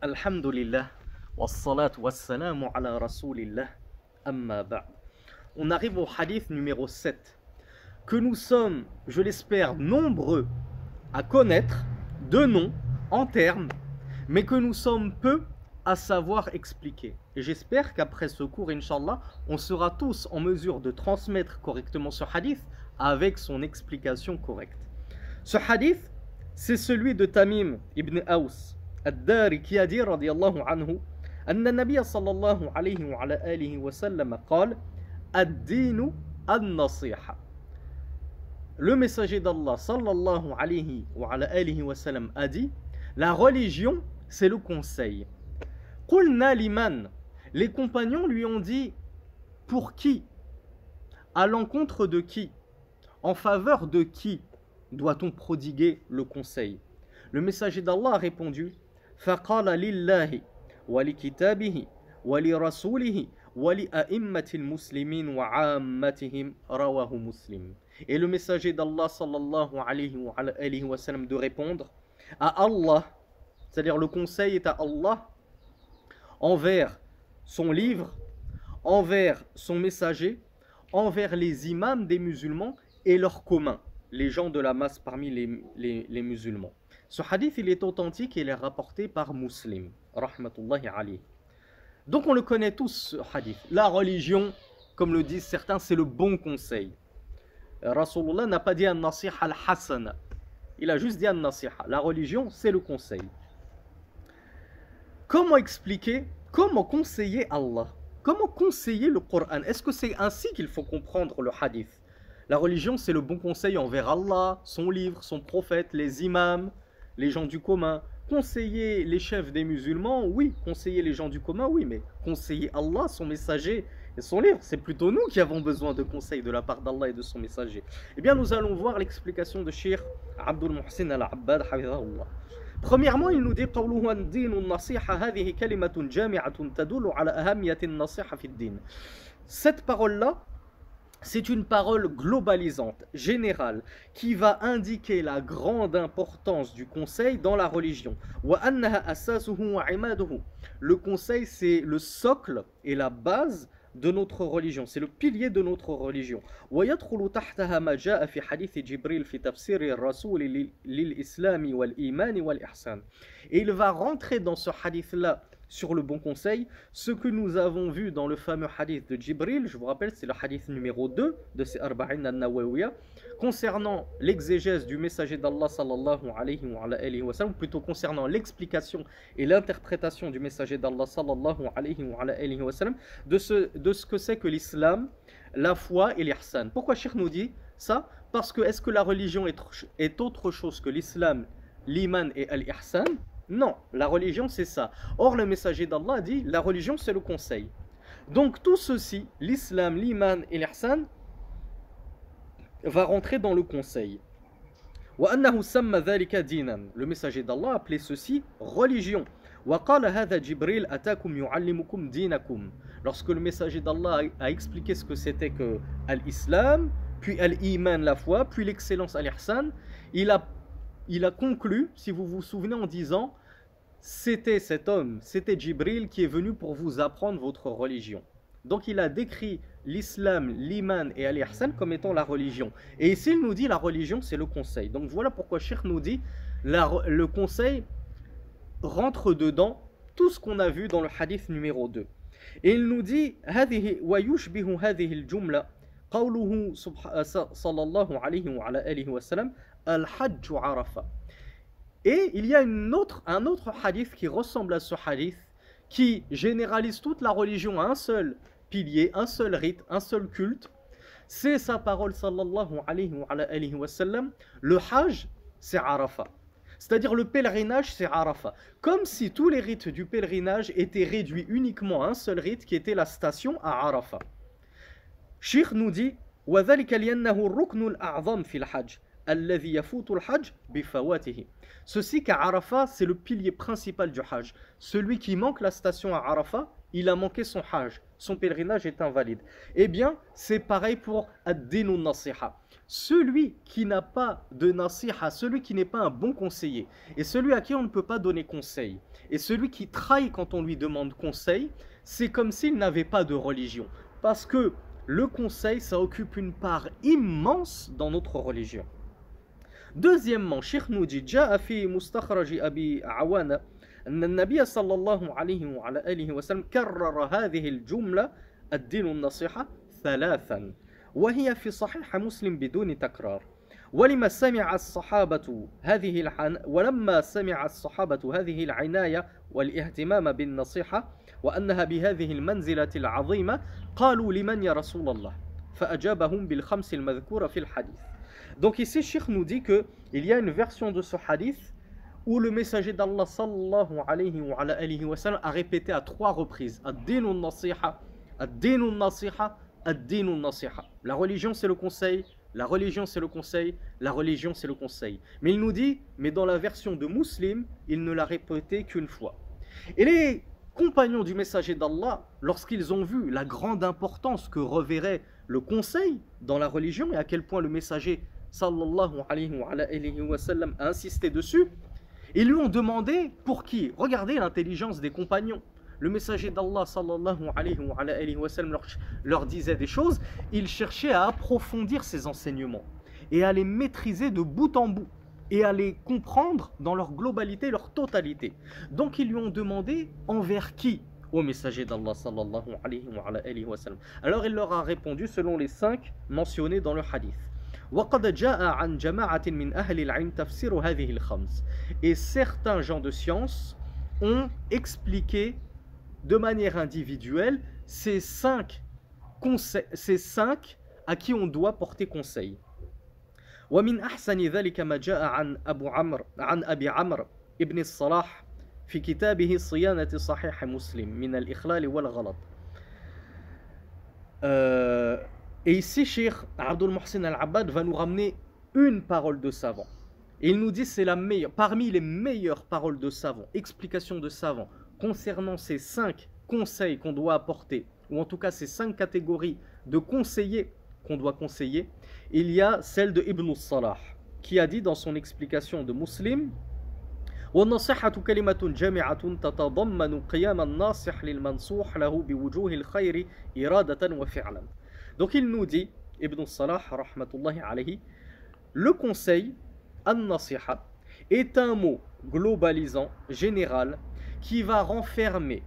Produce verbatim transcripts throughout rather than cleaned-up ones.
Alhamdulillah, wassalatu wassalamu ala rasoulillah, amma ba'd. On arrive au hadith numéro sept, que nous sommes, je l'espère, nombreux à connaître de nom en termes, mais que nous sommes peu à savoir expliquer. Et j'espère qu'après ce cours, Inch'Allah, on sera tous en mesure de transmettre correctement ce hadith avec son explication correcte. Ce hadith, c'est celui de Tamim ibn Aws, Ad-Dari, qui a dit, radiyallahu anhu, Anna Nabiya sallallahu alayhi wa alayhi wa sallam, qal, Ad-Dinu Ad-Nasiha. Le messager d'Allah sallallahu alayhi wa alayhi wa sallam a dit, la religion, c'est le conseil. Qulna liman, les compagnons lui ont dit, pour qui? À l'encontre de qui? En faveur de qui doit-on prodiguer le conseil? Le messager d'Allah a répondu, faqala lillahi wa li kitabihi wa li rasulihi wa li a'immatil muslimin wa 'ammatihim rawahu Muslim. Et le messager d'Allah sallallahu alayhi wa alayhi wa sallam de répondre, à Allah, c'est-à-dire le conseil est à Allah, envers son livre, envers son messager, envers les imams des musulmans et leurs communs, les gens de la masse parmi les, les, les musulmans. Ce hadith, il est authentique et il est rapporté par Muslim, rahmatullahi alayh. Donc on le connaît tous, ce hadith. La religion, comme le disent certains, c'est le bon conseil. Rasulullah n'a pas dit an-nasiha al-hasana, il a juste dit an-nasiha. La religion, c'est le conseil. Comment expliquer, comment conseiller Allah? Comment conseiller le Coran? Est-ce que c'est ainsi qu'il faut comprendre le hadith? La religion, c'est le bon conseil envers Allah, son livre, son prophète, les imams, les gens du commun. Conseiller les chefs des musulmans, oui. Conseiller les gens du commun, oui. Mais conseiller Allah, son messager et son livre, c'est plutôt nous qui avons besoin de conseils de la part d'Allah et de son messager. Eh bien, nous allons voir l'explication de Cheikh Abd Al-Mouhsin Al-'Abbad, hafidhahullah. Premièrement, il nous dit قوله الدين النصيحة هذه كلمة جامعة تدل على أهمية النصيحة في الدين. Cette parole-là, c'est une parole globalisante, générale, qui va indiquer la grande importance du conseil dans la religion. وأنها أساسه وعماده. Le conseil, c'est le socle et la base de notre religion, c'est le pilier de notre religion. ويدخل تحتها ما جاء في حديث جبريل في تفسير الرسول للإسلام والإيمان والإحسان. Et il va rentrer dans ce hadith-là sur le bon conseil, ce que nous avons vu dans le fameux hadith de Jibril, je vous rappelle, c'est le hadith numéro deux de ces Arba'ina an-Nawawiyah, concernant l'exégèse du messager d'Allah sallallahu alayhi wa alayhi wa sallam, ou plutôt concernant l'explication et l'interprétation du messager d'Allah sallallahu alayhi wa alayhi wa sallam, de ce, de ce que c'est que l'islam, la foi et l'ihsan. Pourquoi Cheikh nous dit ça? Parce que est-ce que la religion est, est autre chose que l'islam, l'iman et l'ihsan? Non, la religion c'est ça. Or le messager d'Allah dit, la religion c'est le conseil. Donc tout ceci, l'islam, l'iman et l'ihsan, va rentrer dans le conseil. Le messager d'Allah appelait ceci religion. Lorsque le messager d'Allah a expliqué ce que c'était que l'islam, puis l'iman, la foi, puis l'excellence, l'ihsan, il a Il a conclu, si vous vous souvenez, en disant, c'était cet homme, c'était Jibril qui est venu pour vous apprendre votre religion. Donc il a décrit l'islam, l'iman et l'ihsan comme étant la religion. Et ici il nous dit, la religion c'est le conseil. Donc voilà pourquoi Cheikh nous dit, la, le conseil rentre dedans tout ce qu'on a vu dans le hadith numéro deux. Et il nous dit, « Wa yushbihu hadhihi al-jumla » قوله صلى الله عليه وعلى آله وسلم الحج عرفة. Et il y a une autre, un autre hadith qui ressemble à ce hadith, qui généralise toute la religion à un seul pilier, un seul rite, un seul culte. C'est sa parole sallallahu alayhi wa alayhi wa sallam. Le hajj, c'est Arafah. C'est-à-dire le pèlerinage, c'est Arafah. Comme si tous les rites du pèlerinage étaient réduits uniquement à un seul rite qui était la station à Arafah. Cheikh nous dit ceci qu'à Arafah, c'est le pilier principal du Hajj. Celui qui manque la station à Arafah, il a manqué son Hajj. Son pèlerinage est invalide. Eh bien, c'est pareil pour ad-dinu an-nasiha. celui qui n'a pas de nasiha, celui qui n'est pas un bon conseiller, et celui à qui on ne peut pas donner conseil, et celui qui trahit quand on lui demande conseil, c'est comme s'il n'avait pas de religion. Parce que le conseil, ça occupe une part immense dans notre religion. Deuxièmement, Cheikh nous dit, « Ja'a fi mustakhraji abi awana » أن النبي صلى الله عليه وعلى آله وسلم كرر هذه الجملة الدين النصيحة ثلاثا وهي في صحيح مسلم بدون تكرار ولما سمع الصحابة هذه الحن... ولما سمع الصحابة هذه العناية والاهتمام بالنصيحة وأنها بهذه المنزلة العظيمة قالوا لمن يا رسول الله فأجابهم بالخمس المذكورة في الحديث. Donc ici Cheikh nous dit que il y a une version de ce hadith où le messager d'Allah sallallahu alayhi wa alayhi wa sallam a répété à trois reprises: ad-dinu an-nasiha, ad-dinu an-nasiha, ad-dinu an-nasiha. La religion c'est le conseil, la religion c'est le conseil, la religion c'est le conseil. Mais il nous dit, mais dans la version de Muslim, il ne l'a répété qu'une fois. Et les compagnons du messager d'Allah, lorsqu'ils ont vu la grande importance que revêrait le conseil dans la religion et à quel point le messager sallallahu alayhi wa alayhi wa sallam a insisté dessus, ils lui ont demandé pour qui. Regardez l'intelligence des compagnons. Le messager d'Allah sallallahu alayhi wa alayhi wa sallam leur, leur disait des choses. Ils cherchaient à approfondir ces enseignements et à les maîtriser de bout en bout et à les comprendre dans leur globalité, leur totalité. Donc ils lui ont demandé envers qui au messager d'Allah sallallahu alayhi wa alayhi wa sallam. Alors il leur a répondu selon les cinq mentionnés dans le hadith. Et certains gens de science ont expliqué de manière individuelle ces cinq, ces cinq à qui on doit porter conseil. ومن أحسن ذلك ما جاء عن أبو عمرو عن أبي عمرو ابن الصلاح في كتابه صيانة صحيح مسلم من الإخلال والغلط. Et ici, Cheikh Abd Al-Mouhsin Al-'Abbad va nous ramener une parole de savant. Et il nous dit que c'est la meilleure, parmi les meilleures paroles de savant, explications de savant, concernant ces cinq conseils qu'on doit apporter, ou en tout cas ces cinq catégories de conseillers qu'on doit conseiller, il y a celle de Ibn Salah, qui a dit dans son explication de Muslim, والنصيحة كلمة جامعة تتضمن قيام الناصح للمنصوح له بوجوه الخير إرادة وفعلا. Donc il nous dit, Ibn Salah, rahmatullahi alayhi, le conseil, an-nasiha, est un mot globalisant, général, qui va renfermer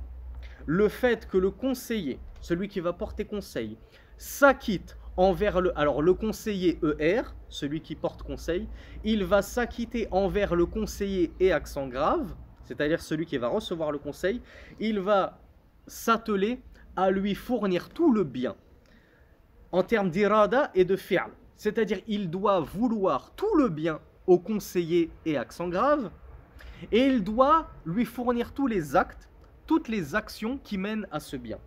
le fait que le conseiller, celui qui va porter conseil, s'acquitte envers le... Alors le conseiller E R, celui qui porte conseil, il va s'acquitter envers le conseiller et accent grave, c'est-à-dire celui qui va recevoir le conseil, il va s'atteler à lui fournir tout le bien en termes d'irada et de fi'l. C'est-à-dire il doit vouloir tout le bien au conseiller et accent grave, et il doit lui fournir tous les actes, toutes les actions qui mènent à ce bien.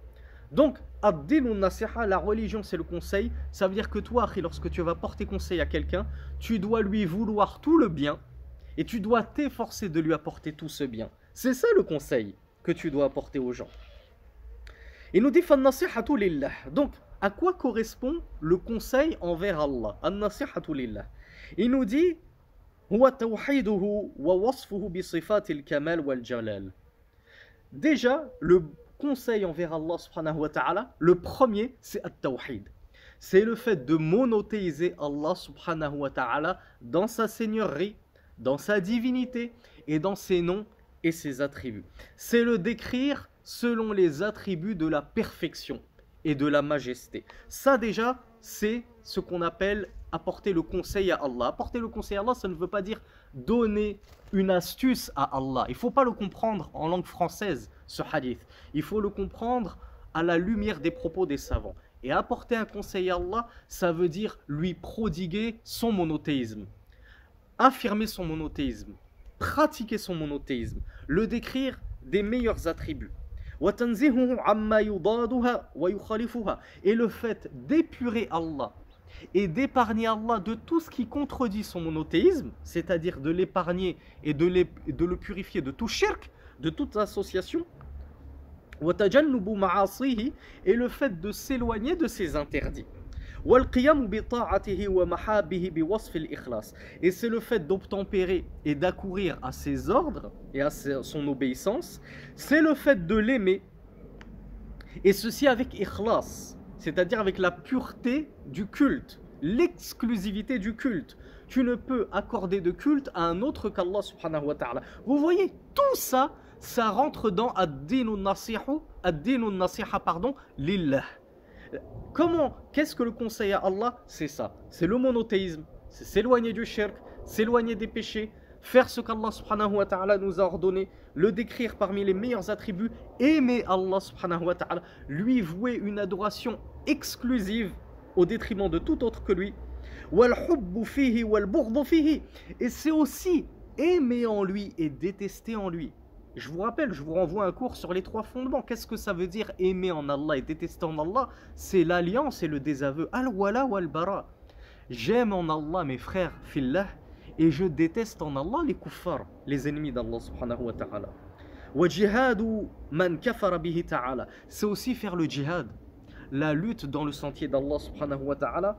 Donc, ad-din an-nasiha, la religion c'est le conseil, ça veut dire que toi, lorsque tu vas porter conseil à quelqu'un, tu dois lui vouloir tout le bien, et tu dois t'efforcer de lui apporter tout ce bien. C'est ça le conseil que tu dois apporter aux gens. Il nous dit, fan-nasihatu lillah. Donc, à quoi correspond le conseil envers Allah, an-nasihatu lillah? Il nous dit, huwa tawhiduhu wa wasfuhu bi sifatil kamal wal jalal. Déjà, le conseil envers Allah subhanahu wa ta'ala, le premier, c'est at-tawhid. C'est le fait de monothéiser Allah subhanahu wa ta'ala dans sa seigneurie, dans sa divinité et dans ses noms et ses attributs. C'est le décrire selon les attributs de la perfection et de la majesté. Ça déjà, c'est ce qu'on appelle apporter le conseil à Allah. Apporter le conseil à Allah, ça ne veut pas dire donner une astuce à Allah. Il ne faut pas le comprendre en langue française, ce hadith. Il faut le comprendre à la lumière des propos des savants. Et apporter un conseil à Allah, ça veut dire lui prodiguer son monothéisme, affirmer son monothéisme, pratiquer son monothéisme, le décrire des meilleurs attributs. Et le fait d'épurer Allah et d'épargner Allah de tout ce qui contredit son monothéisme, c'est-à-dire de l'épargner et de, les, de le purifier de tout shirk, de toute association, et le fait de s'éloigner de ses interdits. Et c'est le fait d'obtempérer et d'accourir à ses ordres et à son obéissance, c'est le fait de l'aimer, et ceci avec ikhlas, c'est-à-dire avec la pureté du culte, l'exclusivité du culte. Tu ne peux accorder de culte à un autre qu'Allah subhanahu wa ta'ala. Vous voyez, tout ça, ça rentre dans ad-dinu nasihu, ad-dinu nasiha, pardon, lillah. Comment, qu'est-ce que le conseil à Allah? C'est ça, c'est le monothéisme, c'est s'éloigner du shirk, s'éloigner des péchés, faire ce qu'Allah subhanahu wa ta'ala nous a ordonné, le décrire parmi les meilleurs attributs, aimer Allah subhanahu wa ta'ala, lui vouer une adoration exclusive au détriment de tout autre que lui. Et c'est aussi aimer en lui et détester en lui. Je vous rappelle, je vous renvoie un cours sur les trois fondements. Qu'est-ce que ça veut dire aimer en Allah et détester en Allah? C'est l'alliance et le désaveu. Al-wala wal-bara. J'aime en Allah mes frères, fillah, et je déteste en Allah les kuffars, les ennemis d'Allah subhanahu wa ta'ala. Wa jihadu man kafara bihi ta'ala. C'est aussi faire le jihad, la lutte dans le sentier d'Allah subhanahu wa ta'ala,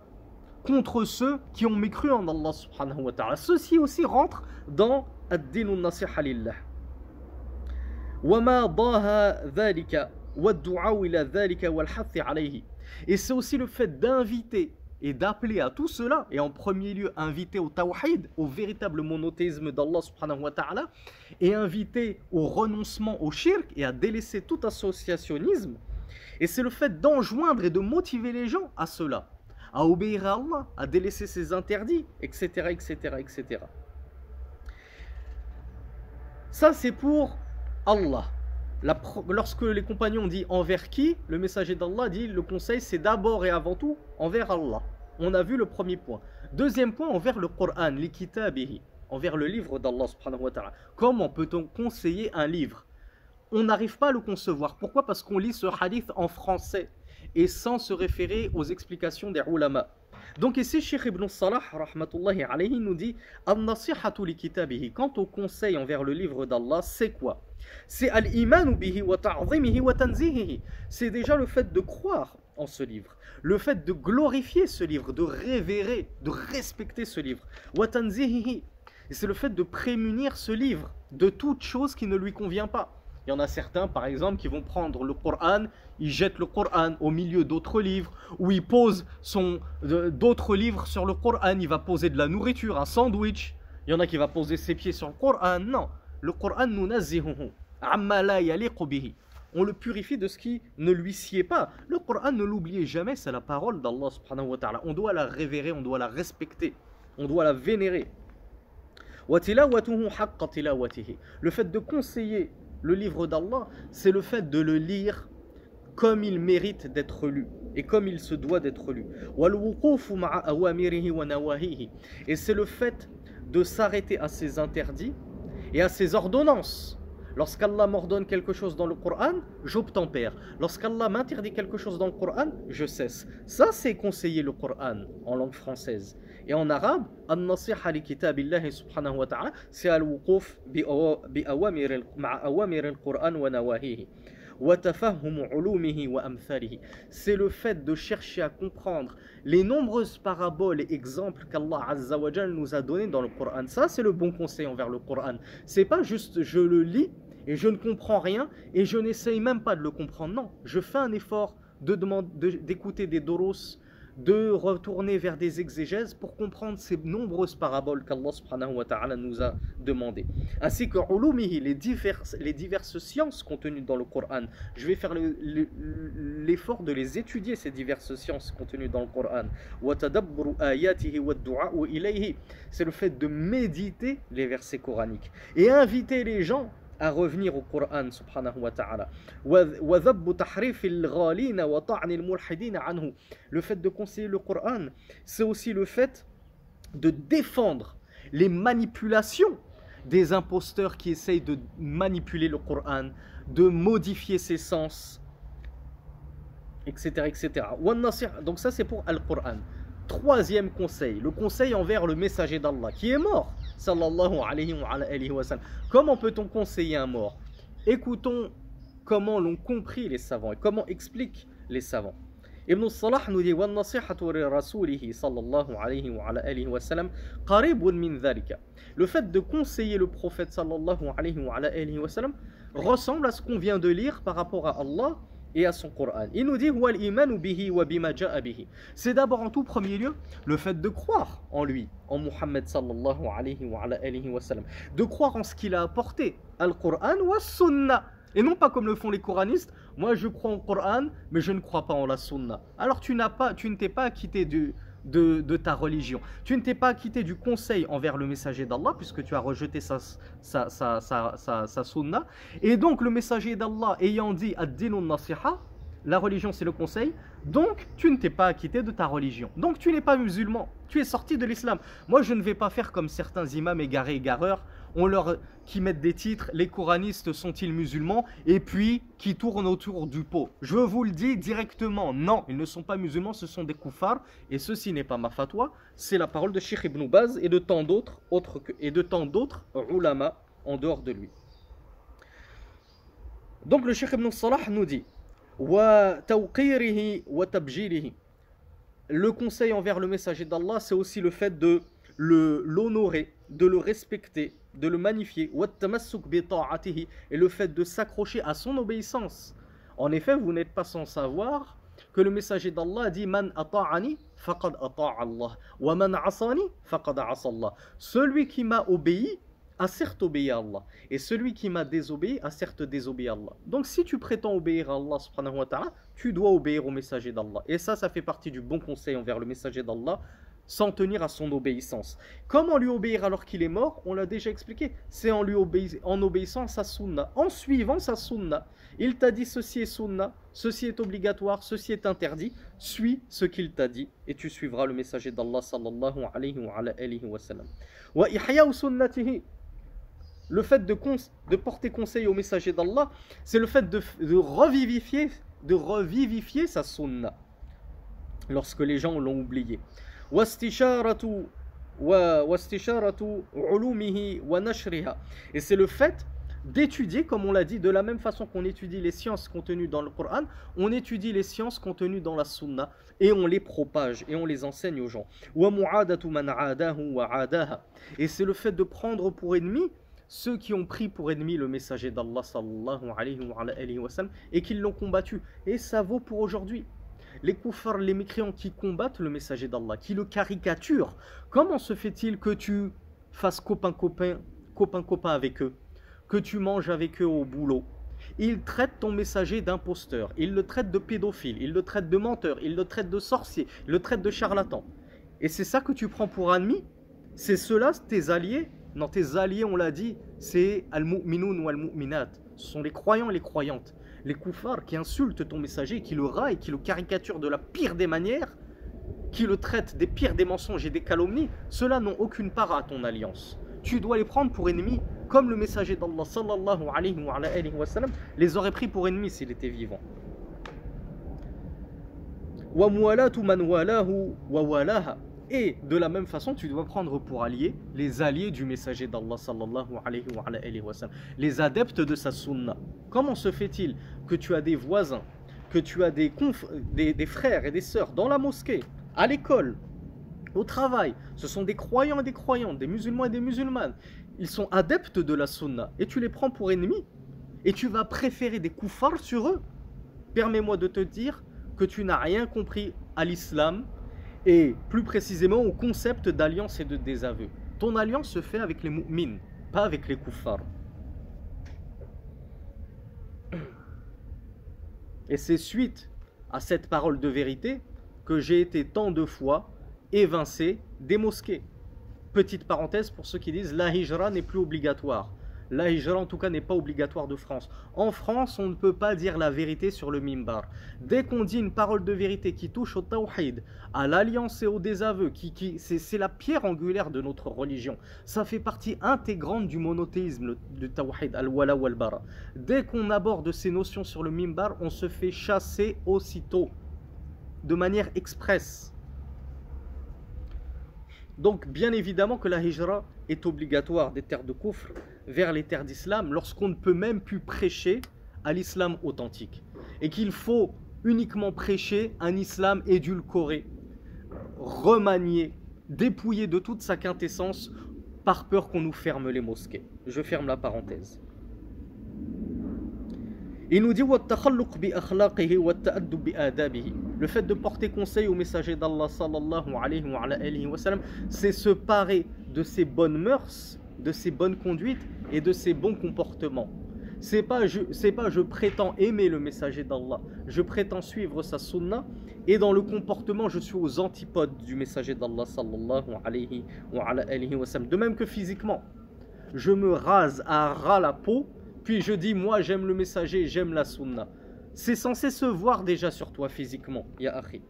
contre ceux qui ont mécru en Allah subhanahu wa ta'ala. Ceci aussi rentre dans ad-dinu an-nasiha lillah. Et c'est aussi le fait d'inviter et d'appeler à tout cela, et en premier lieu inviter au tawhid, au véritable monothéisme d'Allah subhanahu wa ta'ala, et inviter au renoncement au shirk et à délaisser tout associationnisme. Et c'est le fait d'enjoindre et de motiver les gens à cela, à obéir à Allah, à délaisser ses interdits, et cetera et cetera et cetera. Ça c'est pour Allah. La, lorsque les compagnons disent envers qui, le messager d'Allah dit le conseil c'est d'abord et avant tout envers Allah. On a vu le premier point. Deuxième point, envers le Qur'an, li kitabihi, envers le livre d'Allah subhanahu wa ta'ala. Comment peut-on conseiller un livre? On n'arrive pas à le concevoir. Pourquoi? Parce qu'on lit ce hadith en français et sans se référer aux explications des ulama. Donc ici, Cheikh Ibn Salah, rahmatullahi alayhi, nous dit an-nasihatu li kitabihi. Quant au conseil envers le livre d'Allah, c'est quoi? C'est al-imanu bihi wa ta'zimihi wa tanzihihi. C'est déjà le fait de croire en ce livre, le fait de glorifier ce livre, de révérer, de respecter ce livre. Wa tanzihihi. Et c'est le fait de prémunir ce livre de toute chose qui ne lui convient pas. Il y en a certains, par exemple, qui vont prendre le Coran, ils jettent le Coran au milieu d'autres livres, ou ils posent d'autres livres sur le Coran, il va poser de la nourriture, un sandwich. Il y en a qui va poser ses pieds sur le Coran. Non, le Coran nous nazihuhu, amma la yaliqu bihi. On le purifie de ce qui ne lui sied pas. Le Coran, ne l'oubliez jamais, c'est la parole d'Allah subhanahu wa ta'ala. On doit la révérer, on doit la respecter, on doit la vénérer. Wa tilawatuhu haqqa tilawatihi. Le fait de conseiller le livre d'Allah, c'est le fait de le lire comme il mérite d'être lu et comme il se doit d'être lu. Et c'est le fait de s'arrêter à ses interdits et à ses ordonnances. Lorsqu'Allah m'ordonne quelque chose dans le Coran, j'obtempère. Lorsqu'Allah m'interdit quelque chose dans le Coran, je cesse. Ça, c'est conseiller le Coran en langue française. Et en arabe, an-nasiha li kitabillahi subhanahu wa ta'ala, c'est al-wuquf bi-awamir al-Qur'an wa nawahihi, wa tafahum ulumihi wa amthalihi. C'est le fait de chercher à comprendre les nombreuses paraboles et exemples qu'Allah Azza wa Jal nous a donnés dans le Coran. Ça, c'est le bon conseil envers le Coran. C'est pas juste je le lis et je ne comprends rien et je n'essaye même pas de le comprendre. Non, je fais un effort de d'écouter des doros, de retourner vers des exégèses pour comprendre ces nombreuses paraboles qu'Allah subhanahu wa ta'ala nous a demandées, ainsi que ulumihi, les diverses, les diverses sciences contenues dans le Coran. Je vais faire l'effort le, le, de les étudier, ces diverses sciences contenues dans le Coran. Wa tadabburu ayatihi wa du'a'u ilayhi. C'est le fait de méditer les versets coraniques et inviter les gens à revenir au Coran subhanahu wa ta'ala. Le fait de conseiller le Coran, c'est aussi le fait de défendre les manipulations des imposteurs qui essayent de manipuler le Coran, de modifier ses sens, et cetera et cetera. Donc ça c'est pour Al-Qur'an. Troisième conseil, le conseil envers le messager d'Allah qui est mort, sallallahu alayhi wa alayhi wa sallam. Comment peut-on conseiller un mort? Écoutons comment l'ont compris les savants et comment expliquent les savants. Ibn Salah nous dit le fait de conseiller le prophète sallallahu alayhi wa alayhi wa sallam ressemble à ce qu'on vient de lire par rapport à Allah et à son Coran. Il nous dit c'est d'abord en tout premier lieu le fait de croire en lui, en Muhammad sallallahu alayhi wa alayhi wa sallam, de croire en ce qu'il a apporté, al-Qur'an wa sunnah. Et non pas comme le font les Quranistes, moi je crois en Coran, mais je ne crois pas en la Sunna. Alors tu n'as pas, tu ne t'es pas acquitté de, de, de ta religion, tu ne t'es pas acquitté du conseil envers le messager d'Allah, puisque tu as rejeté sa, sa, sa, sa, sa, sa Sunna. Et donc le messager d'Allah ayant dit ad-dinu an-nasiha, la religion c'est le conseil, donc tu ne t'es pas acquitté de ta religion. Donc tu n'es pas musulman, tu es sorti de l'islam. Moi je ne vais pas faire comme certains imams égarés, égareurs, on leur, qui mettent des titres, les Quranistes sont-ils musulmans, et puis qui tournent autour du pot. Je vous le dis directement, non, ils ne sont pas musulmans, ce sont des koufars, et ceci n'est pas ma fatwa, c'est la parole de Cheikh Ibn Baz et de tant d'autres autres, et de tant d'autres ulama en dehors de lui. Donc le Cheikh Ibn Salah nous dit, wa tawqirihi wa tabjilihi. Le conseil envers le messager d'Allah, c'est aussi le fait de l'honorer, de le respecter, de le magnifier, et le fait de s'accrocher à son obéissance. En effet, vous n'êtes pas sans savoir que le messager d'Allah dit man ata'ani faqad ata'a Allah wa man asani faqad asa Allah. Celui qui m'a obéi a certes obéi à Allah, et celui qui m'a désobéi a certes désobéi à Allah. Donc si tu prétends obéir à Allah subhanahu wa ta'ala, tu dois obéir au messager d'Allah, et ça ça fait partie du bon conseil envers le messager d'Allah, s'en tenir à son obéissance. Comment lui obéir alors qu'il est mort? On l'a déjà expliqué. C'est en, obé... en obéissant à sa sunna, en suivant sa sunna. Il t'a dit ceci est sunna, ceci est obligatoire, ceci est interdit. Suis ce qu'il t'a dit et tu suivras le messager d'Allah sallallahu alayhi wa alayhi wa sallam. Wa ihya'u sunnatihi. Le fait de, cons... de porter conseil au messager d'Allah, c'est le fait de, de, revivifier, de revivifier sa sunna lorsque les gens l'ont oublié. Et c'est le fait d'étudier, comme on l'a dit, de la même façon qu'on étudie les sciences contenues dans le Coran, on étudie les sciences contenues dans la Sunna et on les propage et on les enseigne aux gens. Et c'est le fait de prendre pour ennemi ceux qui ont pris pour ennemi le messager d'Allah sallallahu alayhi wa sallam et qui l'ont combattu. Et ça vaut pour aujourd'hui. Les koufars, les mécréants qui combattent le messager d'Allah, qui le caricaturent, comment se fait-il que tu fasses copain-copain copain-copain avec eux, que tu manges avec eux au boulot? Ils traitent ton messager d'imposteur, ils le traitent de pédophile, ils le traitent de menteur, ils le traitent de sorcier, ils le traitent de charlatan. Et c'est ça que tu prends pour ennemi? C'est ceux-là, tes alliés? Non, tes alliés, on l'a dit, c'est al-mu'minoun ou al-mu'minat. Ce sont les croyants et les croyantes. Les koufars qui insultent ton messager, qui le raillent, qui le caricaturent de la pire des manières, qui le traitent des pires des mensonges et des calomnies, ceux-là n'ont aucune part à ton alliance. Tu dois les prendre pour ennemis, comme le messager d'Allah sallallahu alayhi wa alayhi wa sallam les aurait pris pour ennemis s'il était vivant. Wa muwalatu man walahu wa walaha. Et de la même façon, tu dois prendre pour alliés les alliés du messager d'Allah sallallahu alayhi wa alayhi wa sallam, les adeptes de sa sunna. Comment se fait-il que tu as des voisins, que tu as des, conf... des, des frères et des sœurs dans la mosquée, à l'école, au travail? Ce sont des croyants et des croyantes, des musulmans et des musulmanes. Ils sont adeptes de la sunna et tu les prends pour ennemis et tu vas préférer des koufars sur eux. Permets-moi de te dire que tu n'as rien compris à l'islam, et plus précisément au concept d'alliance et de désaveu. Ton alliance se fait avec les mu'mins, pas avec les koufars. Et c'est suite à cette parole de vérité que j'ai été tant de fois évincé des mosquées. Petite parenthèse pour ceux qui disent la hijra n'est plus obligatoire. La hijra en tout cas n'est pas obligatoire de France. En France, on ne peut pas dire la vérité sur le mimbar. Dès qu'on dit une parole de vérité qui touche au tawhid, à l'alliance et au désaveu, qui, qui, c'est la pierre angulaire de notre religion. Ça fait partie intégrante du monothéisme, du tawhid, al-wala wal-bara. Dès qu'on aborde ces notions sur le mimbar, on se fait chasser aussitôt, de manière expresse. Donc bien évidemment que la hijra est obligatoire des terres de Kufr vers les terres d'islam lorsqu'on ne peut même plus prêcher à l'islam authentique. Et qu'il faut uniquement prêcher un islam édulcoré, remanié, dépouillé de toute sa quintessence par peur qu'on nous ferme les mosquées. Je ferme la parenthèse. Il nous dit le fait de porter conseil au messager d'Allah sallallahu alayhi wa alayhi wa sallam, c'est se parer de ses bonnes mœurs, de ses bonnes conduites et de ses bons comportements. C'est pas je, c'est pas je prétends aimer le messager d'Allah, je prétends suivre sa sunna et dans le comportement je suis aux antipodes du messager d'Allah sallallahu alayhi wa alayhi wa sallam. De même que physiquement, je me rase à ras la peau, puis je dis, moi j'aime le messager, j'aime la sunna. C'est censé se voir déjà sur toi physiquement, ya akhi.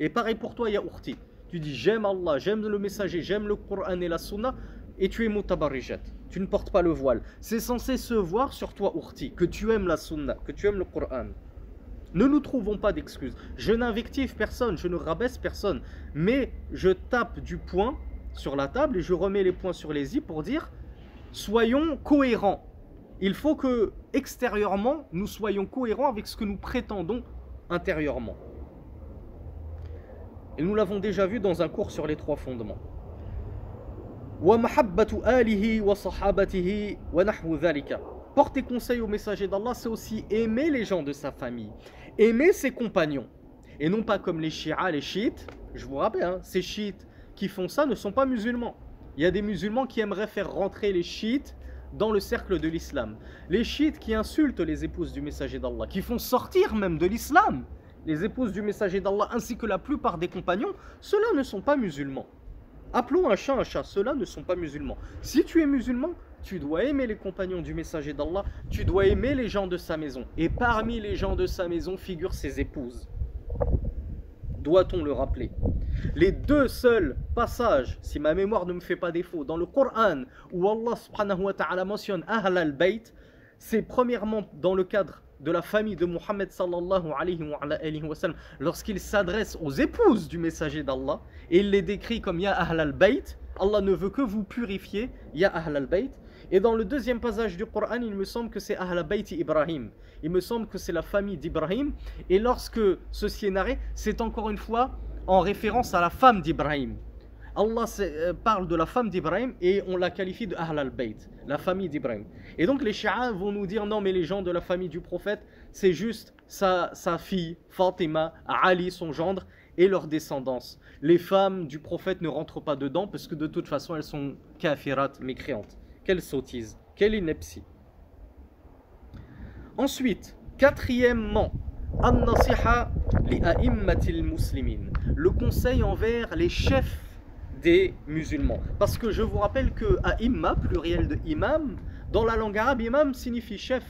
Et pareil pour toi, ya ourti. Tu dis, j'aime Allah, j'aime le messager, j'aime le Qur'an et la sunna, et tu es mutabarijat, tu ne portes pas le voile. C'est censé se voir sur toi, ourti, que tu aimes la sunna, que tu aimes le Qur'an. Ne nous trouvons pas d'excuses. Je n'invective personne, je ne rabaisse personne, mais je tape du poing sur la table et je remets les poings sur les i pour dire, soyons cohérents. Il faut que, extérieurement, nous soyons cohérents avec ce que nous prétendons intérieurement. Et nous l'avons déjà vu dans un cours sur les trois fondements. Porter conseil au messager d'Allah, c'est aussi aimer les gens de sa famille, aimer ses compagnons. Et non pas comme les chiites, les chiites, je vous rappelle, hein, ces chiites qui font ça ne sont pas musulmans. Il y a des musulmans qui aimeraient faire rentrer les chiites dans le cercle de l'islam. Les chiites qui insultent les épouses du messager d'Allah, qui font sortir même de l'islam les épouses du messager d'Allah ainsi que la plupart des compagnons, ceux-là ne sont pas musulmans. Appelons un chat un chat, ceux-là ne sont pas musulmans. Si tu es musulman, tu dois aimer les compagnons du messager d'Allah, tu dois aimer les gens de sa maison. Et parmi les gens de sa maison figurent ses épouses. Doit-on le rappeler? Les deux seuls passages, si ma mémoire ne me fait pas défaut, dans le Coran où Allah subhanahu wa ta'ala mentionne Ahl al-Bayt, c'est premièrement dans le cadre de la famille de Muhammad sallallahu alayhi wa alayhi wa sallam, lorsqu'il s'adresse aux épouses du messager d'Allah et il les décrit comme Ya Ahl al-Bayt, Allah ne veut que vous purifier, Ya Ahl al-Bayt. Et dans le deuxième passage du Coran, il me semble que c'est Ahl al-Bayt Ibrahim. Il me semble que c'est la famille d'Ibrahim. Et lorsque ceci est narré, c'est encore une fois en référence à la femme d'Ibrahim. Allah parle de la femme d'Ibrahim et on la qualifie de Ahl al-Bayt, la famille d'Ibrahim. Et donc les Shia vont nous dire non mais les gens de la famille du prophète, c'est juste sa, sa fille, Fatima, Ali, son gendre et leur descendance. Les femmes du prophète ne rentrent pas dedans parce que de toute façon elles sont kafirates, mécréantes. Quelle sottise, quelle ineptie. Ensuite, quatrièmement, An-Nasiha li a'immatil muslimin, le conseil envers les chefs des musulmans. Parce que je vous rappelle que a'imma, pluriel de imam, dans la langue arabe, imam signifie chef.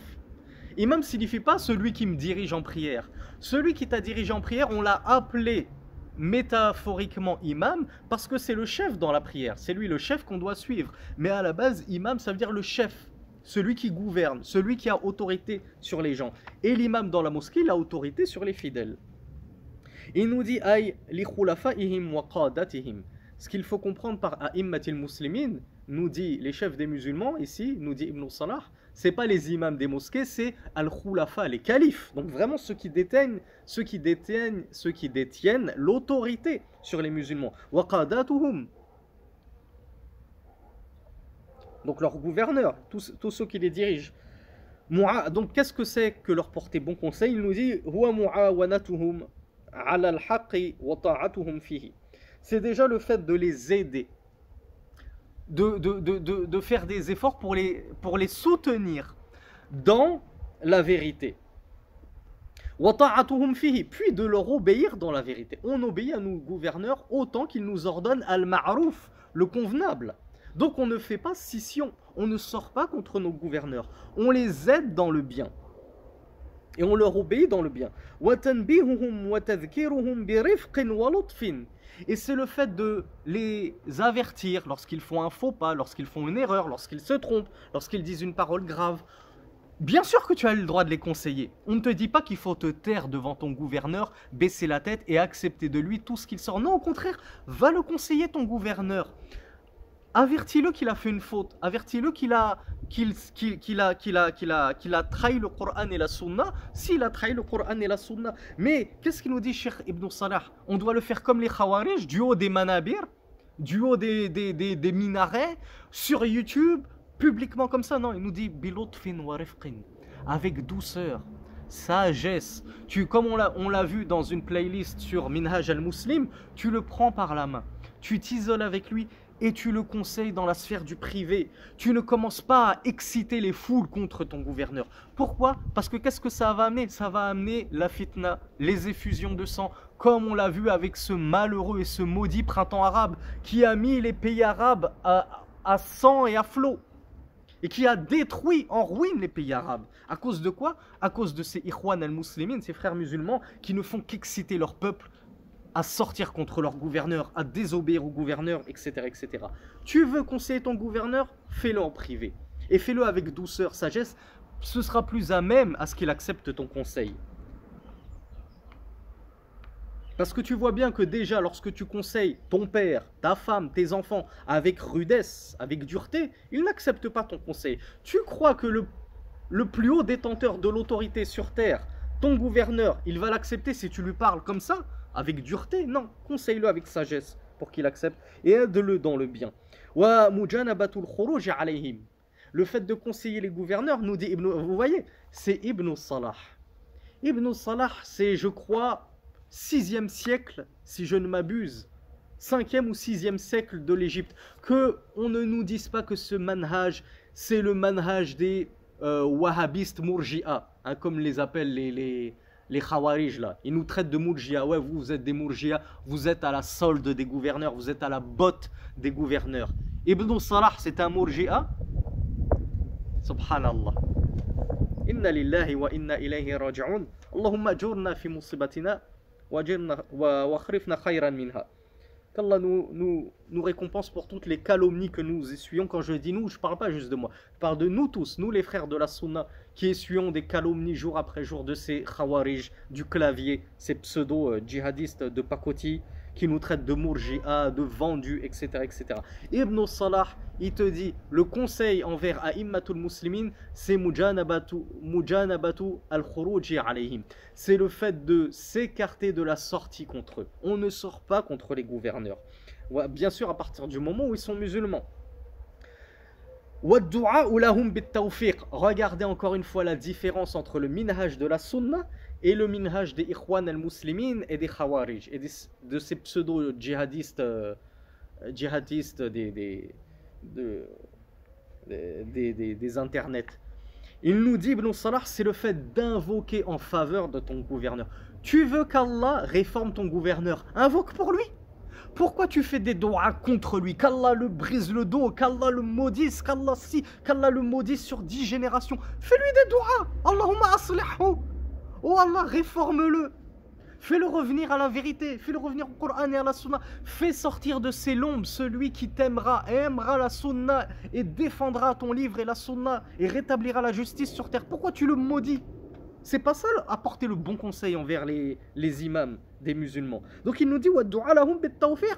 Imam ne signifie pas celui qui me dirige en prière. Celui qui t'a dirigé en prière, on l'a appelé métaphoriquement imam parce que c'est le chef dans la prière. C'est lui le chef qu'on doit suivre. Mais à la base, imam, ça veut dire le chef. Celui qui gouverne, celui qui a autorité sur les gens. Et l'imam dans la mosquée, il a autorité sur les fidèles. Il nous dit, Ay li khulafa'ihim wa qadatihim. Ce qu'il faut comprendre par a'immatil muslimin, nous dit les chefs des musulmans, ici, nous dit Ibn Salah, c'est pas les imams des mosquées, c'est al-khulafa, les califes. Donc vraiment ceux qui détiennent, ceux qui détiennent, ceux qui détiennent l'autorité sur les musulmans. Wa qadatuhum. Donc leurs gouverneurs, tous, tous ceux qui les dirigent. Donc qu'est-ce que c'est que leur porter bon conseil? Il nous dit c'est déjà le fait de les aider, de, de, de, de, de faire des efforts pour les, pour les soutenir dans la vérité. Puis de leur obéir dans la vérité. On obéit à nos gouverneurs autant qu'ils nous ordonnent al-ma'rouf, le convenable. Donc on ne fait pas scission, on ne sort pas contre nos gouverneurs, on les aide dans le bien et on leur obéit dans le bien. Et c'est le fait de les avertir lorsqu'ils font un faux pas, lorsqu'ils font une erreur, lorsqu'ils se trompent, lorsqu'ils disent une parole grave. Bien sûr que tu as le droit de les conseiller. On ne te dit pas qu'il faut te taire devant ton gouverneur, baisser la tête et accepter de lui tout ce qu'il sort. Non, au contraire, va le conseiller ton gouverneur. avertis-le qu'il a fait une faute, avertis-le qu'il a, qu'il, qu'il, qu'il a, qu'il a, qu'il a, qu'il a trahi le Coran et la Sunna, s'il a trahi le Coran et la Sunna. Mais qu'est-ce qu'il nous dit Cheikh Ibn Salah? On doit le faire comme les Khawarij, du haut des manabir, du haut des, des, des, des minarets, sur YouTube, publiquement comme ça. Non, il nous dit bilutfin wa rifqin, avec douceur, sagesse. Tu, comme on l'a vu dans une playlist sur Minhaj al-Muslim, tu le prends par la main, tu t'isoles avec lui et tu le conseilles dans la sphère du privé. Tu ne commences pas à exciter les foules contre ton gouverneur. Pourquoi? Parce que qu'est-ce que ça va amener? Ça va amener la fitna, les effusions de sang, comme on l'a vu avec ce malheureux et ce maudit printemps arabe qui a mis les pays arabes à, à sang et à flot, et qui a détruit en ruine les pays arabes. À cause de quoi? À cause de ces Ikhwan al muslimin, ces frères musulmans qui ne font qu'exciter leur peuple à sortir contre leur gouverneur, à désobéir au gouverneur, et cetera, et cetera. Tu veux conseiller ton gouverneur? Fais-le en privé. Et fais-le avec douceur, sagesse. Ce sera plus à même à ce qu'il accepte ton conseil. Parce que tu vois bien que déjà, lorsque tu conseilles ton père, ta femme, tes enfants, avec rudesse, avec dureté, ils n'acceptent pas ton conseil. Tu crois que le, le plus haut détenteur de l'autorité sur terre, ton gouverneur, il va l'accepter si tu lui parles comme ça? Avec dureté, non, conseille-le avec sagesse pour qu'il accepte et aide-le dans le bien. Le fait de conseiller les gouverneurs, nous dit Ibn, vous voyez, c'est Ibn Salah. Ibn Salah, c'est, je crois, sixième siècle, si je ne m'abuse, cinquième ou sixième siècle de l'Égypte. Que on ne nous dise pas que ce manhaj, c'est le manhaj des euh, wahhabistes murji'a, hein, comme les appellent les... les Les Khawarij là, ils nous traitent de Mourjia. Ouais, vous, vous êtes des Mourjia, vous êtes à la solde des gouverneurs, vous êtes à la botte des gouverneurs. Ibn Salah, c'est un Mourjia. Subhanallah. Inna lillahi wa inna ilayhi raji'un. Allahumma ajurna fi musibatina wa akhrifna khayran minha. Qu'Allah nous, nous, nous récompense pour toutes les calomnies que nous essuyons. Quand je dis nous, je ne parle pas juste de moi. Je parle de nous tous, nous les frères de la Sunna, qui essuyons des calomnies jour après jour de ces Khawarij, du clavier, ces pseudo-djihadistes de pacotille, qui nous traitent de Mourji'a, de vendus, et cetera, et cetera. Ibn Salah, il te dit, le conseil envers A'immatul Muslimin, c'est Mujanabatu, Mujanabatu al-Khuruji alayhim. C'est le fait de s'écarter de la sortie contre eux. On ne sort pas contre les gouverneurs. Bien sûr, à partir du moment où ils sont musulmans. Regardez encore une fois la différence entre le minhaj de la sunna et le minhaj des Ikhwan al muslimin et des Khawarij et des, de ces pseudo-djihadistes euh, djihadistes des, des, de, des, des, des, des internets. Il nous dit, Ibn Salah, c'est le fait d'invoquer en faveur de ton gouverneur. Tu veux qu'Allah réforme ton gouverneur, invoque pour lui. Pourquoi tu fais des doigts contre lui? Qu'Allah le brise le dos, qu'Allah le maudisse, qu'Allah si, qu'Allah le maudisse sur dix générations. Fais-lui des doigts. Allahumma aslihu. Oh Allah, réforme-le. Fais-le revenir à la vérité. Fais-le revenir au Coran et à la Sunna. Fais sortir de ses lombes celui qui t'aimera, aimera la Sunna et défendra ton livre et la Sunna et rétablira la justice sur terre. Pourquoi tu le maudis? C'est pas ça, apporter le bon conseil envers les, les imams des musulmans. Donc il nous dit,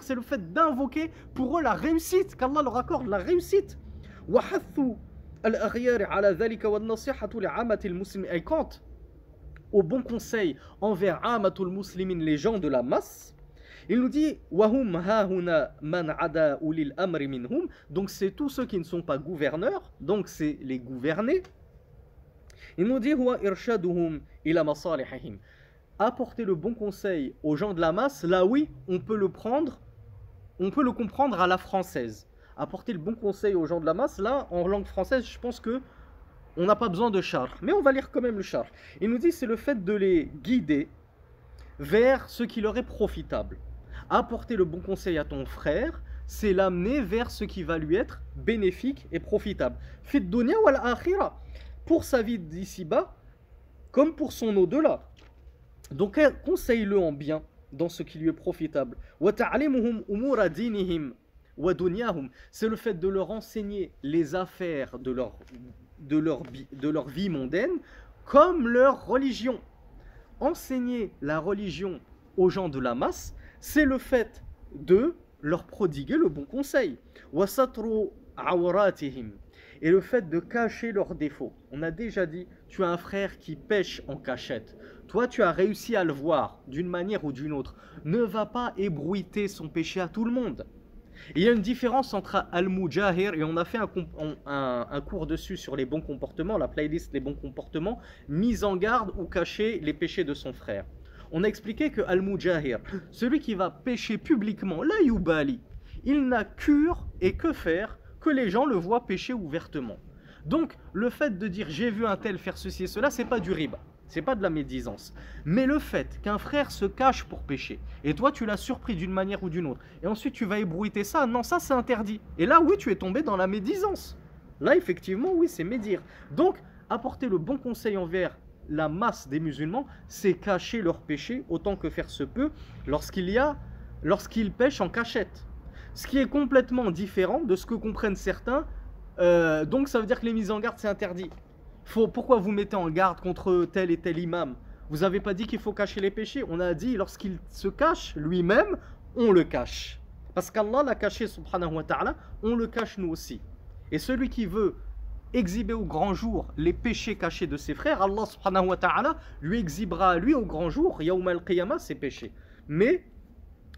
c'est le fait d'invoquer pour eux la réussite, qu'Allah leur accorde la réussite. Et quant au bon conseil envers amatul muslimin, les gens de la masse, il nous dit, donc c'est tous ceux qui ne sont pas gouverneurs, donc c'est les gouvernés. Il nous dit, apporter le bon conseil aux gens de la masse, là oui, on peut le prendre, on peut le comprendre à la française. Apporter le bon conseil aux gens de la masse, là, en langue française, je pense que on n'a pas besoin de charr. Mais on va lire quand même le charr. Il nous dit, c'est le fait de les guider vers ce qui leur est profitable. Apporter le bon conseil à ton frère, c'est l'amener vers ce qui va lui être bénéfique et profitable. Fit dunya wal akhirah, pour sa vie d'ici-bas, comme pour son au-delà. Donc, conseille-le en bien, dans ce qui lui est profitable. C'est le fait de leur enseigner les affaires de leur, de leur, de leur vie mondaine, comme leur religion. Enseigner la religion aux gens de la masse, c'est le fait de leur prodiguer le bon conseil. Et le fait de cacher leurs défauts. On a déjà dit, tu as un frère qui pêche en cachette. Toi, tu as réussi à le voir d'une manière ou d'une autre. Ne va pas ébruiter son péché à tout le monde. Il y a une différence entre al-mujahir, et on a fait un, on, un, un cours dessus sur les bons comportements, la playlist des bons comportements, mise en garde ou cacher les péchés de son frère. On a expliqué que al-mujahir, celui qui va pécher publiquement, la yubali, il n'a cure et que faire que les gens le voient pécher ouvertement. Donc le fait de dire j'ai vu un tel faire ceci et cela, c'est pas du riba, c'est pas de la médisance. Mais le fait qu'un frère se cache pour pécher, et toi tu l'as surpris d'une manière ou d'une autre, et ensuite tu vas ébruiter ça, non, ça c'est interdit. Et là oui, tu es tombé dans la médisance. Là effectivement oui, c'est médire. Donc apporter le bon conseil envers la masse des musulmans, c'est cacher leur péché autant que faire se peut lorsqu'il y a, lorsqu'ils pêchent en cachette. Ce qui est complètement différent de ce que comprennent certains. Euh, donc ça veut dire que les mises en garde c'est interdit. Faut, pourquoi vous mettez en garde contre tel et tel imam? Vous n'avez pas dit qu'il faut cacher les péchés. On a dit lorsqu'il se cache lui-même, on le cache. Parce qu'Allah l'a caché, subhanahu wa ta'ala, on le cache nous aussi. Et celui qui veut exhiber au grand jour les péchés cachés de ses frères, Allah subhanahu wa ta'ala lui exhibera à lui au grand jour, yaoum al-qiyamah, ses péchés. Mais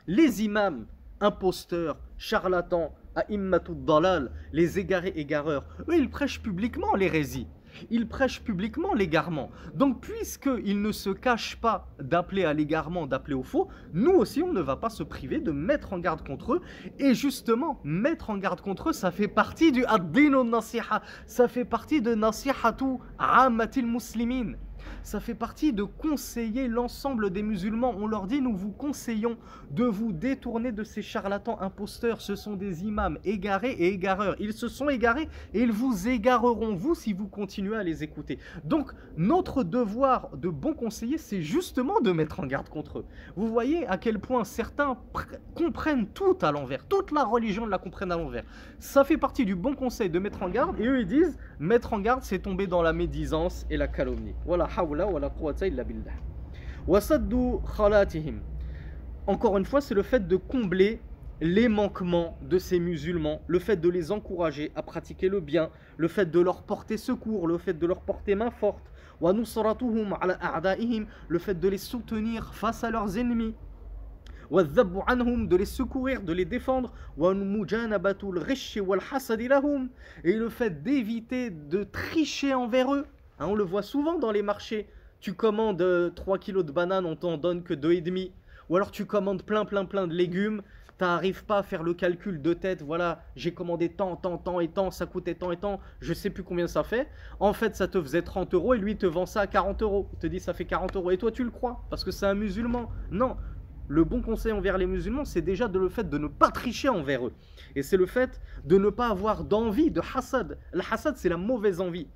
les imams, imposteurs, charlatans, a'immatud dalal, les égarés égareurs, eux ils prêchent publiquement l'hérésie. Ils prêchent publiquement l'égarement. Donc puisqu'ils ne se cachent pas d'appeler à l'égarement, d'appeler au faux, nous aussi on ne va pas se priver de mettre en garde contre eux. Et justement, mettre en garde contre eux, ça fait partie du ad-dinu nasiha. Ça fait partie de nasihatu ammatil muslimin. Ça fait partie de conseiller l'ensemble des musulmans. On leur dit, nous vous conseillons de vous détourner de ces charlatans imposteurs. Ce sont des imams égarés et égareurs. Ils se sont égarés et ils vous égareront, vous, si vous continuez à les écouter. Donc, notre devoir de bon conseiller, c'est justement de mettre en garde contre eux. Vous voyez à quel point certains comprennent tout à l'envers. Toute la religion la comprennent à l'envers. Ça fait partie du bon conseil de mettre en garde. Et eux, ils disent, mettre en garde, c'est tomber dans la médisance et la calomnie. Voilà. Encore une fois, c'est le fait de combler les manquements de ces musulmans, le fait de les encourager à pratiquer le bien, le fait de leur porter secours, le fait de leur porter main forte, le fait de les soutenir face à leurs ennemis, de les secourir, de les défendre, et le fait d'éviter de tricher envers eux. Hein, on le voit souvent dans les marchés, tu commandes euh, trois kilos de bananes, on t'en donne que deux virgule cinq. Ou alors tu commandes plein plein plein de légumes, t'arrives pas à faire le calcul de tête, voilà, j'ai commandé tant, tant, tant et tant, ça coûtait tant et tant, je sais plus combien ça fait. En fait ça te faisait trente euros et lui il te vend ça à quarante euros, il te dit ça fait quarante euros et toi tu le crois parce que c'est un musulman. Non, le bon conseil envers les musulmans c'est déjà de le fait de ne pas tricher envers eux. Et c'est le fait de ne pas avoir d'envie, de hasad. Le hasad c'est la mauvaise envie.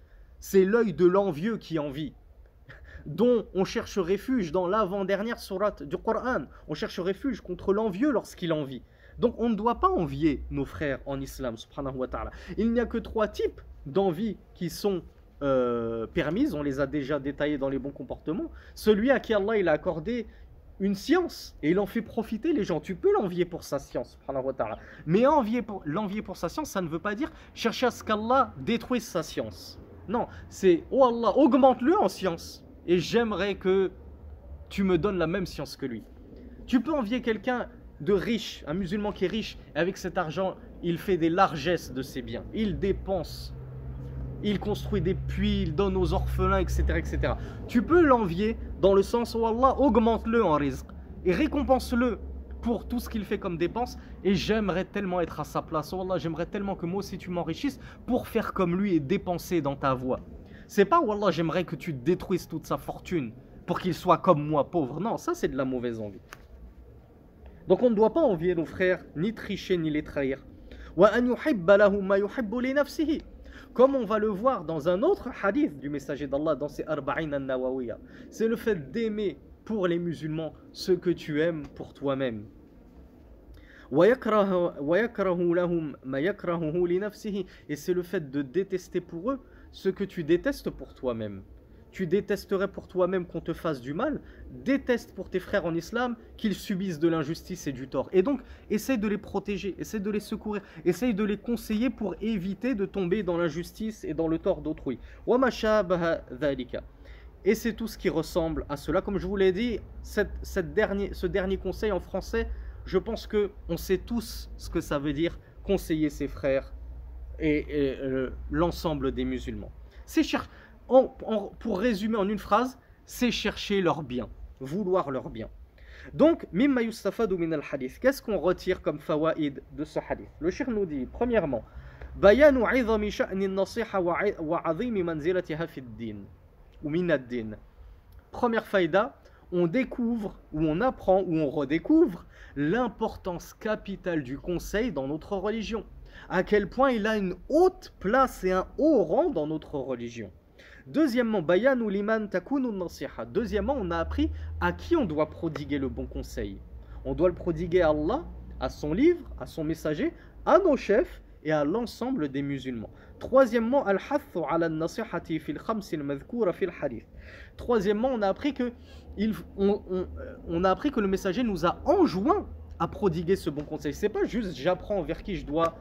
C'est l'œil de l'envieux qui envie, dont on cherche refuge dans l'avant-dernière sourate du Qur'an. On cherche refuge contre l'envieux lorsqu'il envie. Donc on ne doit pas envier nos frères en islam, subhanahu wa ta'ala. Il n'y a que trois types d'envie qui sont euh, permises, on les a déjà détaillées dans les bons comportements. Celui à qui Allah il a accordé une science, et il en fait profiter les gens. Tu peux l'envier pour sa science, subhanahu wa ta'ala. Mais l'envier pour, pour sa science, ça ne veut pas dire chercher à ce qu'Allah détruise sa science. Non, c'est, oh Allah, augmente-le en science et j'aimerais que tu me donnes la même science que lui. Tu peux envier quelqu'un de riche, un musulman qui est riche, et avec cet argent, il fait des largesses de ses biens, il dépense, il construit des puits, il donne aux orphelins, et cetera et cetera. Tu peux l'envier dans le sens, oh Allah, augmente-le en rizq et récompense-le pour tout ce qu'il fait comme dépense, et j'aimerais tellement être à sa place. Oh Allah, j'aimerais tellement que moi aussi tu m'enrichisses pour faire comme lui et dépenser dans ta voie. C'est pas, oh Allah, j'aimerais que tu détruises toute sa fortune pour qu'il soit comme moi, pauvre. Non, ça c'est de la mauvaise envie. Donc on ne doit pas envier nos frères, ni tricher, ni les trahir. Comme on va le voir dans un autre hadith du messager d'Allah, dans ses Arba'ina an-Nawawiyah, c'est le fait d'aimer pour les musulmans ce que tu aimes pour toi-même. Et c'est le fait de détester pour eux ce que tu détestes pour toi-même. tu détesterais pour toi-même qu'on te fasse du mal, déteste pour tes frères en islam qu'ils subissent de l'injustice et du tort. Et donc, essaye de les protéger, essaye de les secourir, essaye de les conseiller pour éviter de tomber dans l'injustice et dans le tort d'autrui. Et c'est tout ce qui ressemble à cela. Comme je vous l'ai dit, cette, cette dernier, ce dernier conseil en français, je pense qu'on sait tous ce que ça veut dire conseiller ses frères et, et euh, l'ensemble des musulmans. C'est cher... En, en, pour résumer en une phrase, c'est chercher leur bien, vouloir leur bien. Donc, mimma yustafadu min al-hadith, qu'est-ce qu'on retire comme fawaïd de ce hadith? Le cheikh nous dit, premièrement, bayanu izami sha'ni an-nasiha wa azimi manzilatiha fi ad-din ou min ad-din. Première faïda, on découvre ou on apprend ou on redécouvre l'importance capitale du conseil dans notre religion. À quel point il a une haute place et un haut rang dans notre religion. Deuxièmement, bayanu liman takunu an-nasiha. Deuxièmement, on a appris à qui on doit prodiguer le bon conseil. On doit le prodiguer à Allah, à son livre, à son messager, à nos chefs et à l'ensemble des musulmans. Troisièmement, al-hathu ala an-nasihati fil khams al-madhkoura fil hadith. Troisièmement, on a appris que il, on, on, on a appris que le messager nous a enjoint à prodiguer ce bon conseil. C'est pas juste j'apprends envers qui je dois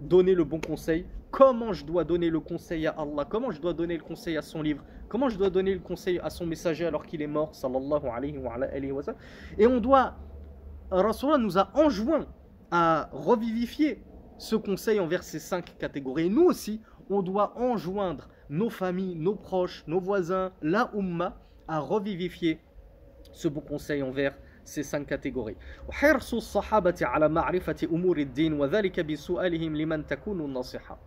donner le bon conseil. Comment je dois donner le conseil à Allah? Comment je dois donner le conseil à son livre? Comment je dois donner le conseil à son messager alors qu'il est mort, sallallahu alayhi wa alayhi wa sallam? Et on doit, Rasulullah nous a enjoint à revivifier ce conseil envers ces cinq catégories. Et nous aussi, on doit enjoindre nos familles, nos proches, nos voisins, la umma, à revivifier ce beau conseil envers ces cinq catégories. وحرص الصحابة على معرفة أمور الدين وذلك بسؤالهم لمن تكون النصيحة.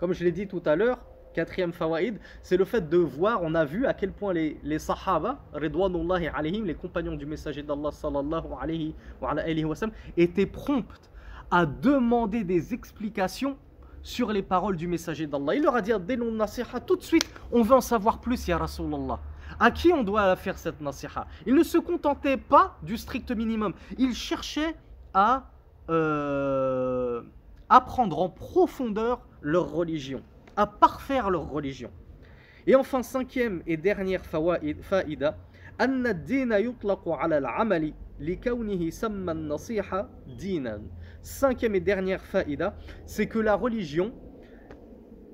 Comme je l'ai dit tout à l'heure, quatrième fawaïd, c'est le fait de voir, on a vu à quel point les, les sahaba, ridwanullahi alayhim, les compagnons du messager d'Allah sallallahu alayhi wa alayhi wa sallam, étaient promptes à demander des explications sur les paroles du messager d'Allah. Il leur a dit, dès-nous nasiha, tout de suite, on veut en savoir plus, ya Rasulallah. À qui on doit faire cette nasiha? Ils ne se contentaient pas du strict minimum. Ils cherchaient à euh, apprendre en profondeur leur religion, à parfaire leur religion. Et enfin, cinquième et dernière faïda, anna ad-din yutlaqu ala al-amali li kawnihi samma an-nasiha dinan. Cinquième et dernière faïda, c'est que la religion,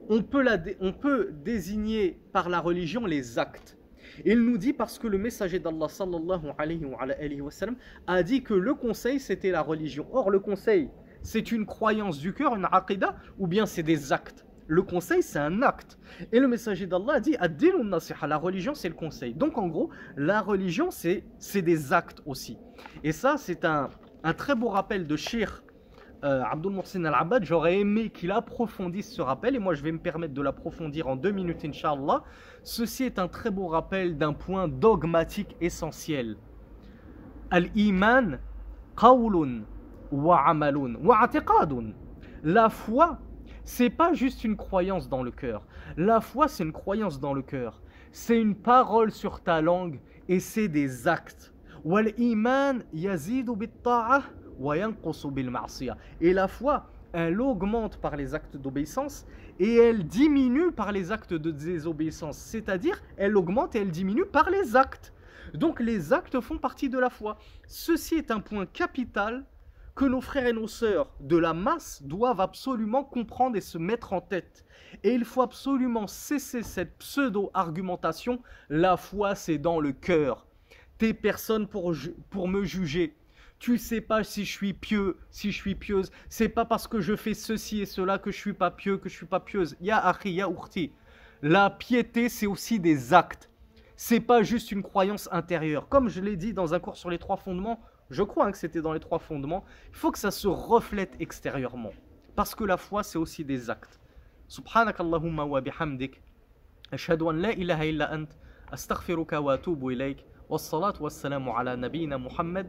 on peut, la, on peut désigner par la religion les actes. Il nous dit parce que le messager d'Allah sallallahu alayhi wa alayhi wa sallam a dit que le conseil c'était la religion. Or le conseil, c'est une croyance du cœur, une aqidah, ou bien c'est des actes. Le conseil, c'est un acte. Et le messager d'Allah a dit, ad-dinu an-nasiha, la religion, c'est le conseil. Donc, en gros, la religion, c'est des actes aussi. Et ça, c'est un, un très beau rappel de Cheikh euh, Abd Al-Mouhsin Al-'Abbad. J'aurais aimé qu'il approfondisse ce rappel. Et moi, je vais me permettre de l'approfondir en deux minutes, Inch'Allah. Ceci est un très beau rappel d'un point dogmatique essentiel. Al-Iman, qawlun. La foi, c'est pas juste une croyance dans le cœur. La foi, c'est une croyance dans le cœur. C'est une parole sur ta langue et c'est des actes. Et la foi, elle augmente par les actes d'obéissance et elle diminue par les actes de désobéissance. C'est-à-dire, elle augmente et elle diminue par les actes. Donc, les actes font partie de la foi. Ceci est un point capital que nos frères et nos sœurs de la masse doivent absolument comprendre et se mettre en tête. Et il faut absolument cesser cette pseudo-argumentation. La foi, c'est dans le cœur. T'es personne pour, pour me juger. Tu sais pas si je suis pieux, si je suis pieuse. C'est pas parce que je fais ceci et cela que je suis pas pieux, que je suis pas pieuse. Ya akhi, ya ukhti. La piété, c'est aussi des actes. C'est pas juste une croyance intérieure. Comme je l'ai dit dans un cours sur les trois fondements, je crois hein, que c'était dans les trois fondements. Il faut que ça se reflète extérieurement. Parce que la foi, c'est aussi des actes. Subhanakallahumma wa bihamdik. Ashhadu an la ilaha illa ant. Astaghfiruka wa atubu ilayk. Wassalatu wassalamu ala nabiyyina Muhammad.